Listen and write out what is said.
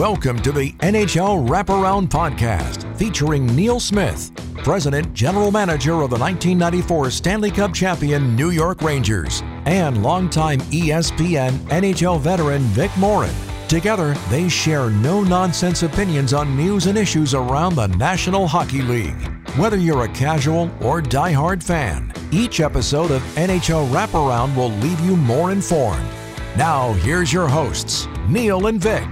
Welcome to the NHL Wraparound Podcast, featuring Neil Smith, President General Manager of the 1994 Stanley Cup champion New York Rangers, and longtime ESPN NHL veteran Vic Morren. Together, they share no-nonsense opinions on news and issues around the National Hockey League. Whether you're a casual or diehard fan, each episode of NHL Wraparound will leave you more informed. Now, here's your hosts, Neil and Vic.